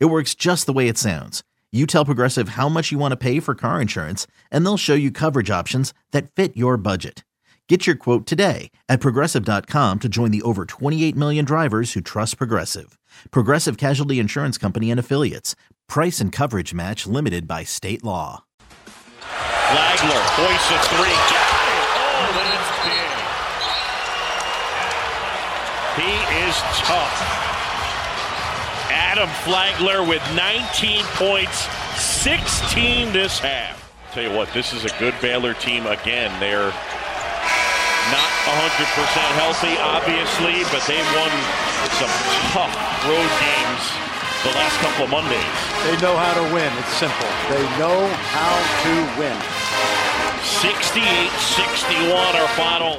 It works just the way it sounds. You tell Progressive how much you want to pay for car insurance, and they'll show you coverage options that fit your budget. Get your quote today at Progressive.com to join the over 28 million drivers who trust Progressive. Progressive Casualty Insurance Company and Affiliates. Price and coverage match limited by state law. Flagler hoists a three. Got it. Oh, that's big. He is tough. Adam Flagler with 19 points, 16 this half. Tell you what, this is a good Baylor team again. They're not 100% healthy, obviously, but they won some tough road games the last couple of Mondays. They know how to win. It's simple. They know how to win. 68-61 our final.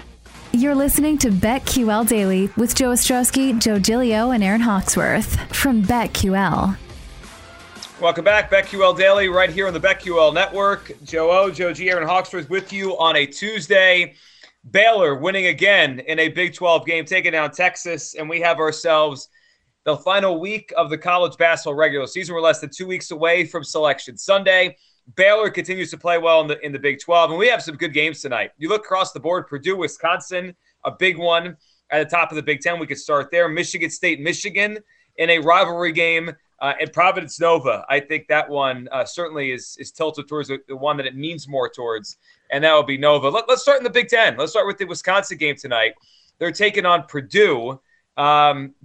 You're listening to BetQL Daily with Joe Ostrowski, Joe Giglio, and Aaron Hawksworth from BetQL. Welcome back, BetQL Daily, right here on the BetQL Network. Joe O, Joe G, Aaron Hawksworth with you on a Tuesday. Baylor winning again in a Big 12 game, taking down Texas, and we have ourselves the final week of the college basketball regular season. We're less than 2 weeks away from Selection Sunday. Baylor continues to play well in the Big 12, and we have some good games tonight. You look across the board, Purdue, Wisconsin, a big one at the top of the Big 10. We could start there. Michigan State, Michigan in a rivalry game, and Providence Nova. I think that one certainly is tilted towards the one that it means more towards, and that would be Nova. Let's start in the Big 10. Let's start with the Wisconsin game tonight. They're taking on Purdue.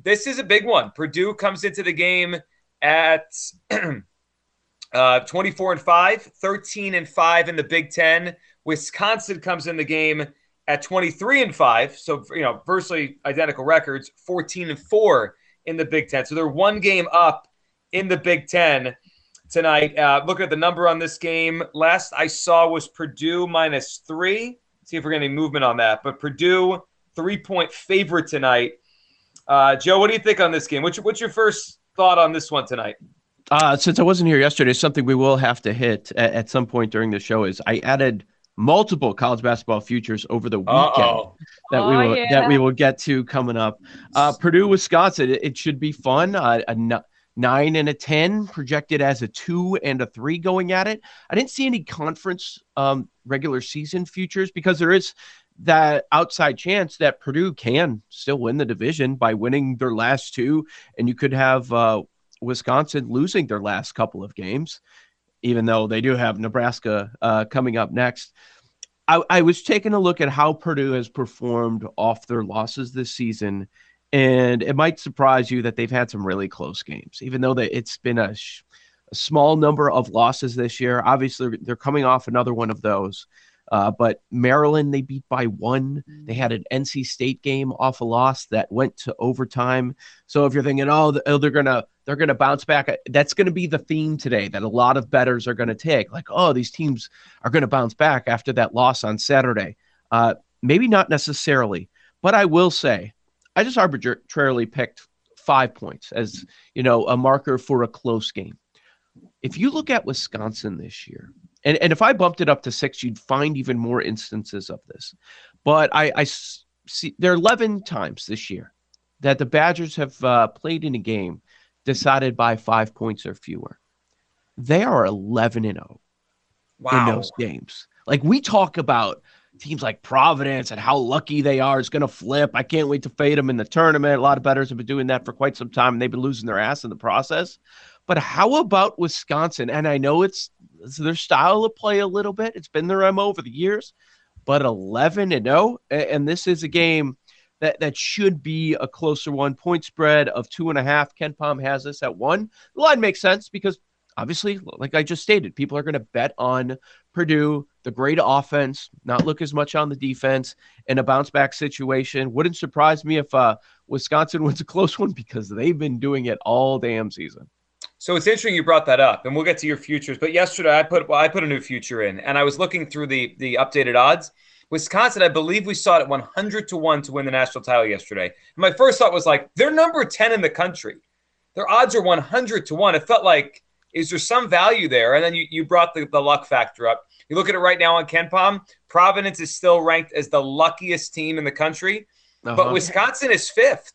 This is a big one. Purdue comes into the game at 24-5, 13-5 in the Big Ten. Wisconsin comes in the game at 23-5, so virtually identical records, 14-4 in the Big Ten. So they're one game up in the Big Ten tonight. Looking at the number on this game, last I saw was Purdue -3. Let's see if we're getting any movement on that. But Purdue 3-point favorite tonight. Joe, what do you think on this game? What's your first thought on this one tonight? Since I wasn't here yesterday, something we will have to hit at some point during the show is I added multiple college basketball futures over the weekend that we will get to coming up. Purdue, Wisconsin, it should be fun. A 9 and a 10 projected as a 2 and a 3 going at it. I didn't see any conference regular season futures because there is that outside chance that Purdue can still win the division by winning their last two, and you could have Wisconsin losing their last couple of games, even though they do have Nebraska coming up next. I was taking a look at how Purdue has performed off their losses this season, and it might surprise you that they've had some really close games, even though it's been a small number of losses this year. Obviously, they're coming off another one of those, but Maryland, they beat by 1. They had an NC State game off a loss that went to overtime. So if you're thinking, they're going to bounce back. That's going to be the theme today that a lot of bettors are going to take. Like, these teams are going to bounce back after that loss on Saturday. Maybe not necessarily, but I will say I just arbitrarily picked 5 points as, a marker for a close game. If you look at Wisconsin this year, and if I bumped it up to 6, you'd find even more instances of this. But I see there are 11 times this year that the Badgers have played in a game decided by 5 points or fewer. They are 11-0 in those games. Like, we talk about teams like Providence and how lucky they are. It's going to flip. I can't wait to fade them in the tournament. A lot of bettors have been doing that for quite some time, and they've been losing their ass in the process. But how about Wisconsin? And I know it's their style of play a little bit. It's been their MO over the years, but 11-0. And this is a game that should be a closer one. Point spread of 2.5. KenPom has this at 1. The line makes sense because obviously, like I just stated, people are going to bet on Purdue, the great offense, not look as much on the defense, and a bounce-back situation. Wouldn't surprise me if Wisconsin wins a close one because they've been doing it all damn season. So it's interesting you brought that up, and we'll get to your futures. But yesterday I put a new future in, and I was looking through the updated odds. Wisconsin, I believe we saw it at 100-1 to win the national title yesterday. And my first thought was like, they're number 10 in the country. Their odds are 100-1. It felt like, is there some value there? And then you brought the luck factor up. You look at it right now on KenPom, Providence is still ranked as the luckiest team in the country, but Wisconsin is 5th.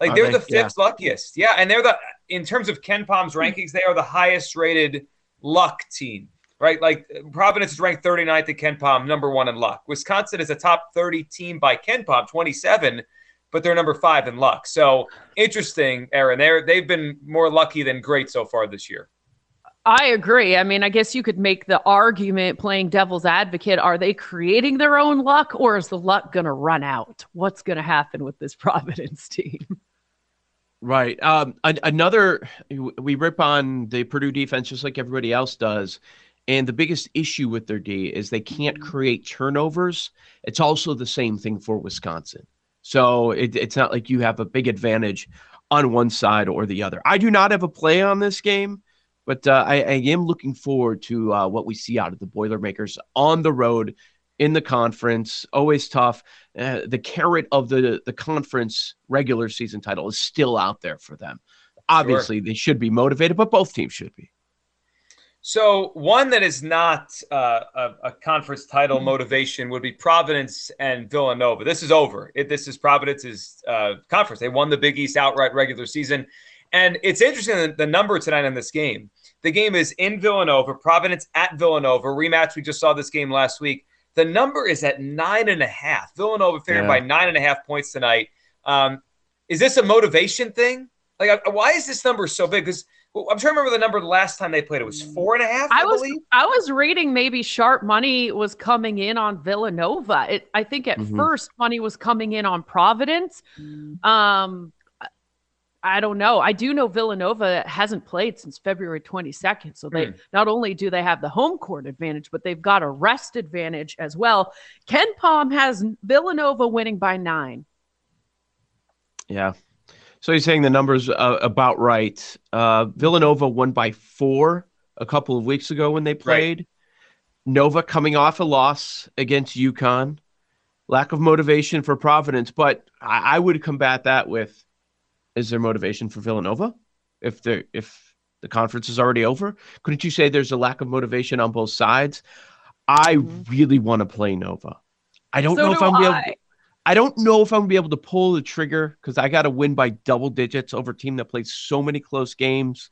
Like they're the 5th luckiest. Yeah, and they're in terms of KenPom's rankings, they are the highest rated luck team, right? Like Providence is ranked 39th at KenPom, number 1 in luck. Wisconsin is a top 30 team by KenPom, 27, but they're number 5 in luck. So interesting, Aaron. They've been more lucky than great so far this year. I agree. I mean, I guess you could make the argument playing devil's advocate. Are they creating their own luck, or is the luck going to run out? What's going to happen with this Providence team? Right. Another, we rip on the Purdue defense just like everybody else does. And the biggest issue with their D is they can't create turnovers. It's also the same thing for Wisconsin. So it's not like you have a big advantage on one side or the other. I do not have a play on this game. But I am looking forward to what we see out of the Boilermakers on the road in the conference. Always tough. The carrot of the conference regular season title is still out there for them. Obviously, They should be motivated, but both teams should be. So one that is not a conference title motivation would be Providence and Villanova. This is over. This is Providence's conference. They won the Big East outright regular season. And it's interesting, the number tonight in this game. The game is in Villanova, Providence at Villanova. Rematch, we just saw this game last week. The number is at 9.5. Villanova favored by 9.5 points tonight. Is this a motivation thing? Like, why is this number so big? Because I'm trying to remember the number the last time they played. It was 4.5, I believe. I was reading maybe sharp money was coming in on Villanova. I think at first money was coming in on Providence. I don't know. I do know Villanova hasn't played since February 22nd. So they not only do they have the home court advantage, but they've got a rest advantage as well. KenPom has Villanova winning by 9. Yeah. So he's saying the number's about right. Villanova won by 4 a couple of weeks ago when they played. Right. Nova coming off a loss against UConn. Lack of motivation for Providence. But I would combat that with, is there motivation for Villanova if the conference is already over? Couldn't you say there's a lack of motivation on both sides? I really want to play Nova. I don't know if I'm gonna be able to pull the trigger because I got to win by double digits over a team that plays so many close games.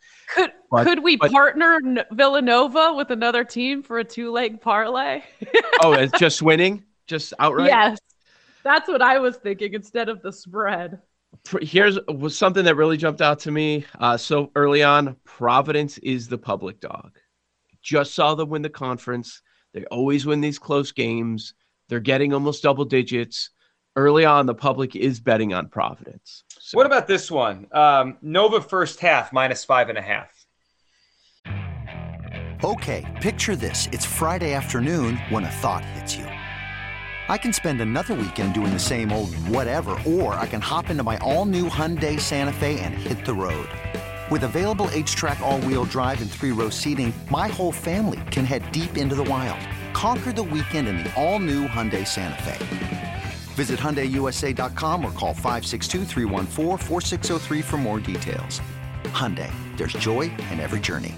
Could we partner Villanova with another team for a 2-leg parlay? Oh, it's just winning, just outright. Yes, that's what I was thinking instead of the spread. Here's was something that really jumped out to me. So early on, Providence is the public dog. Just saw them win the conference. They always win these close games. They're getting almost double digits. Early on, the public is betting on Providence. So. What about this one? Nova first half, -5.5. Okay, picture this. It's Friday afternoon when a thought hits you. I can spend another weekend doing the same old whatever, or I can hop into my all-new Hyundai Santa Fe and hit the road. With available H-Track all-wheel drive and 3-row seating, my whole family can head deep into the wild. Conquer the weekend in the all-new Hyundai Santa Fe. Visit HyundaiUSA.com or call 562-314-4603 for more details. Hyundai, there's joy in every journey.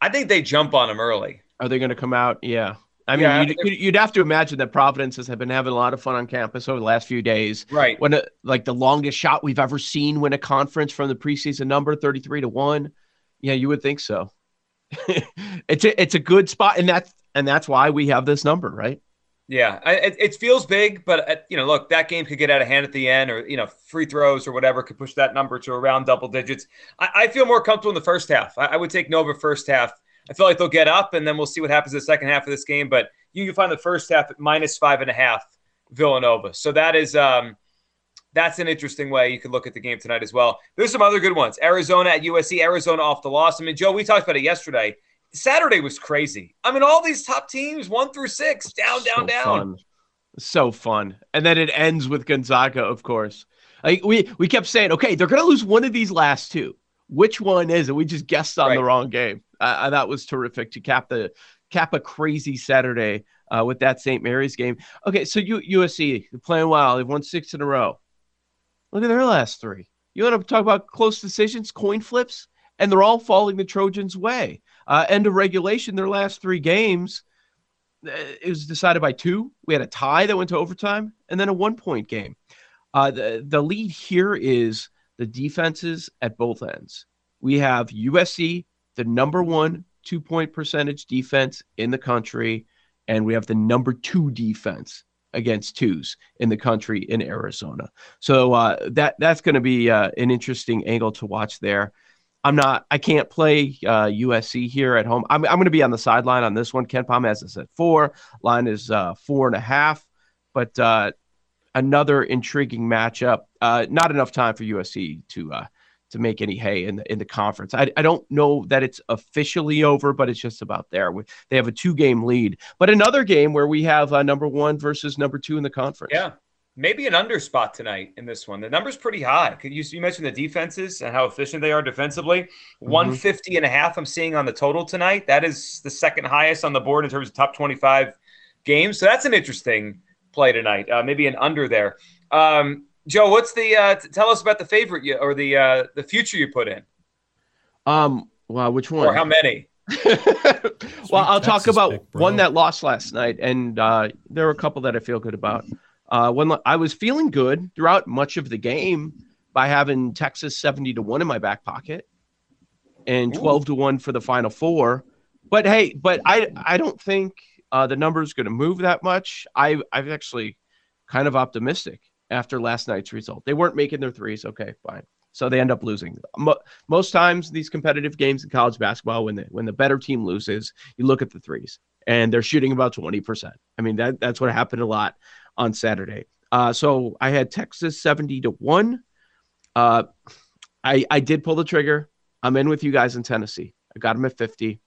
I think they jump on them early. Are they going to come out? Yeah. I mean, you'd have to imagine that Providence has been having a lot of fun on campus over the last few days. Right. When like the longest shot we've ever seen win a conference from the preseason number 33-1. Yeah, you would think so. It's a good spot, and that's why we have this number, right? Yeah, it feels big, but, you know, look, that game could get out of hand at the end, or, you know, free throws or whatever could push that number to around double digits. I feel more comfortable in the first half. I would take Nova first half. I feel like they'll get up, and then we'll see what happens in the second half of this game. But you can find the first half at -5.5 Villanova. So that is that's an interesting way you could look at the game tonight as well. There's some other good ones. Arizona at USC. Arizona off the loss. I mean, Joe, we talked about it yesterday. Saturday was crazy. I mean, all these top teams, 1 through 6, down. So fun. And then it ends with Gonzaga, of course. Like, we kept saying, okay, they're going to lose one of these last two. Which one is it? We just guessed on the wrong game. That was terrific to cap a crazy Saturday with that St. Mary's game. Okay, so USC, they're playing well. They've won 6 in a row. Look at their last 3. You want to talk about close decisions, coin flips, and they're all falling the Trojans' way. End of regulation, their last 3 games, it was decided by 2. We had a tie that went to overtime, and then a 1-point game. The lead here is the defenses at both ends. We have USC, the number 1 two-point percentage defense in the country, and we have the number 2 defense against twos in the country in Arizona. So that's going to be an interesting angle to watch there. I can't play USC here at home. I'm going to be on the sideline on this one. KenPom has us at 4. Line is 4.5. But another intriguing matchup. Not enough time for USC to make any hay in the conference. I don't know that it's officially over, but it's just about there. They have a 2-game lead. But another game where we have number 1 versus number 2 in the conference. Yeah. Maybe an under spot tonight in this one. The number's pretty high. You mentioned the defenses and how efficient they are defensively. Mm-hmm. 150.5 I'm seeing on the total tonight. That is the second highest on the board in terms of top 25 games. So that's an interesting play tonight. Maybe an under there. Joe, what's the tell us about the favorite the future you put in? Well, which one? Or how many? Well, I'll talk about one that lost last night, and there are a couple that I feel good about. I was feeling good throughout much of the game by having Texas 70-1 in my back pocket and 12-1 for the Final Four. But hey, I don't think the number's going to move that much. I'm actually kind of optimistic after last night's result. They weren't making their threes. Okay, fine. So they end up losing. Most times these competitive games in college basketball, when the better team loses, you look at the threes and they're shooting about 20%. I mean, that's what happened a lot on Saturday. So I had Texas 70-1. I did pull the trigger. I'm in with you guys in Tennessee. I got them at 50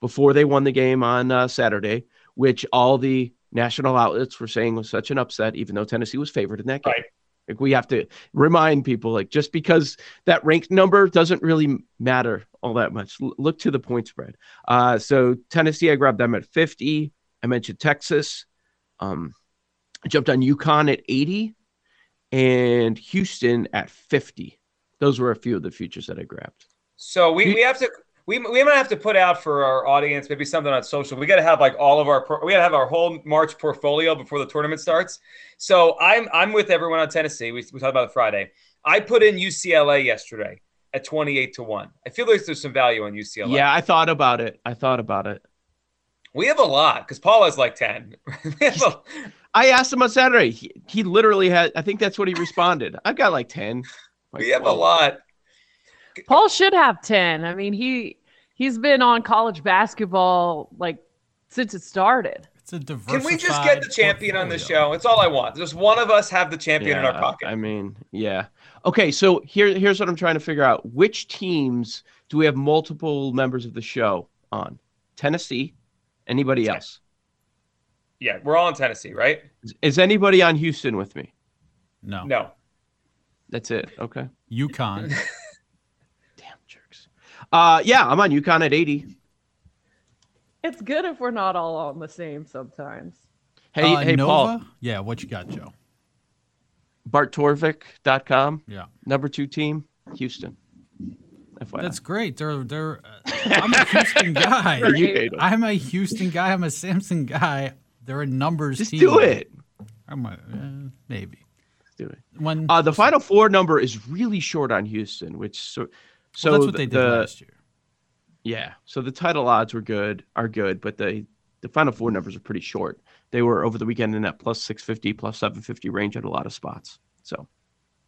before they won the game on Saturday, which all the national outlets were saying was such an upset, even though Tennessee was favored in that game. Right. Like, we have to remind people, like, just because that ranked number doesn't really matter all that much. Look to the point spread. So Tennessee, I grabbed them at 50. I mentioned Texas. I jumped on UConn at 80 and Houston at 50. Those were a few of the futures that I grabbed. So we might have to put out for our audience maybe something on social. We got to have we got to have our whole March portfolio before the tournament starts. So I'm with everyone on Tennessee. We talked about it Friday. I put in UCLA yesterday at 28-1. I feel like there's some value on UCLA. Yeah, I thought about it. We have a lot because Paul has like 10. I asked him on Saturday. He literally had, I think that's what he responded. I've got like 10. Like, we have a lot. Paul should have 10. I mean, he's been on college basketball like since it started. It's a diversified. Can we just get the champion on this show? It's all I want. Just one of us have the champion in our pocket. I mean, yeah. Okay, so here's what I'm trying to figure out. Which teams do we have multiple members of the show on? Tennessee. Anybody else? Yeah, we're all in Tennessee, right? Is anybody on Houston with me? No. That's it. Okay. UConn. Damn jerks. Yeah, I'm on UConn at 80. It's good if we're not all on the same sometimes. Hey, Nova? Paul. Yeah, what you got, Joe? Barttorvik.com. Yeah. Number 2 team, Houston. FYI. That's great. I'm a Houston guy. I'm a Houston guy. I'm a Samson guy. They're a numbers team. Just do it. Maybe. Let's do it. The Final Four number is really short on Houston, which so that's what they did last year. Yeah. So the title odds are good, but the Final Four numbers are pretty short. They were over the weekend in that plus 650, plus 750 range at a lot of spots. So,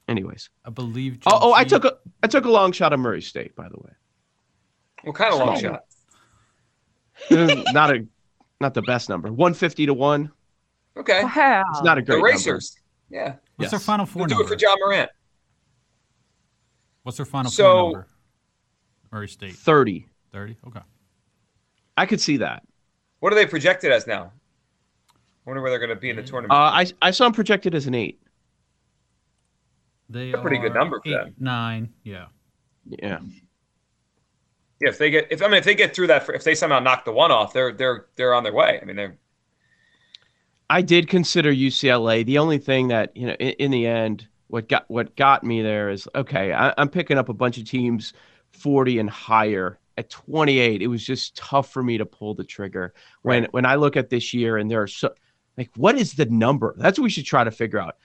anyways, I believe. I took a long shot at Murray State, by the way. What kind of long shot? Not the best number. 150 to 1. Okay. Wow. It's not a great Erasers. Number. Yeah. What's their Final Four number? Do it for John Morant. What's their Final Four number? Murray State. 30. 30. Okay. I could see that. What are they projected as now? I wonder where they're going to be in the tournament. I saw them projected as an 8. They are a pretty good number for them. 9. Yeah. Yeah. Yeah, if they get, if they get through that, if they somehow knock the one off, they're on their way. I mean, I did consider UCLA. The only thing that, you know, in the end, what got me there is, okay, I'm picking up a bunch of teams 40 and higher. At 28, it was just tough for me to pull the trigger. When I look at this year, and there are so, like, what is the number? That's what we should try to figure out.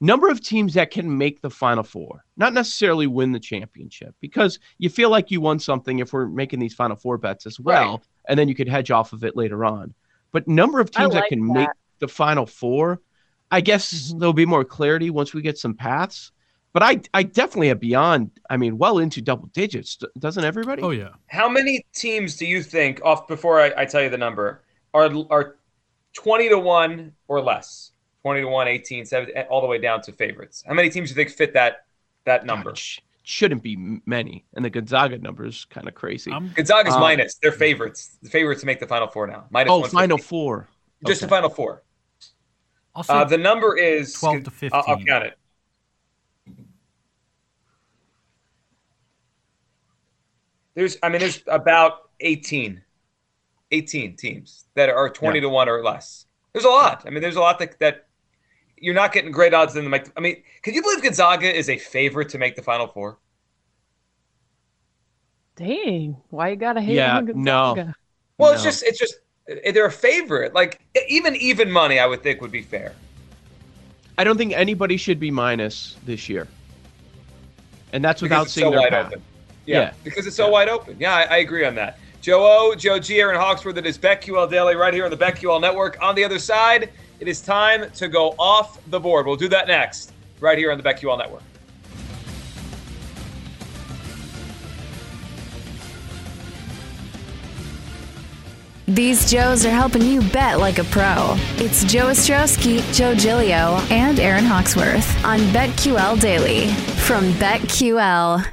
Number of teams that can make the Final Four, not necessarily win the championship, because you feel like you won something if we're making these Final Four bets as well, right. And then you could hedge off of it later on. But number of teams that can make the Final Four, I guess there'll be more clarity once we get some paths. But I definitely have beyond, I mean, well into double digits. Doesn't everybody? Oh, yeah. How many teams do you think, before I tell you the number, are 20 to 1 or less? 20 to 1, 18, 17, all the way down to favorites. How many teams do you think fit that number? Shouldn't be many. And the Gonzaga number is kind of crazy. Gonzaga's minus. They're favorites. The favorites to make the Final Four now. Minus Final Four. Just the Final Four. Also, the number is 12 to 15. I'll count it. There's about 18 teams that are 20 to 1 or less. There's a lot. I mean, there's a lot that you're not getting great odds in. I mean, could you believe Gonzaga is a favorite to make the Final Four? Dang. Why you got to hate on Gonzaga? No. Well, it's just they're a favorite. Like, even money, I would think, would be fair. I don't think anybody should be minus this year. And that's without seeing their path. Yeah, because it's so wide open. Yeah, I agree on that. Joe O, Joe G, Aaron Hawksworth. It is BetQL Daily right here on the BetQL Network. On the other side, it is time to go off the board. We'll do that next right here on the BetQL Network. These Joes are helping you bet like a pro. It's Joe Ostrowski, Joe Giglio, and Aaron Hawksworth on BetQL Daily from BetQL.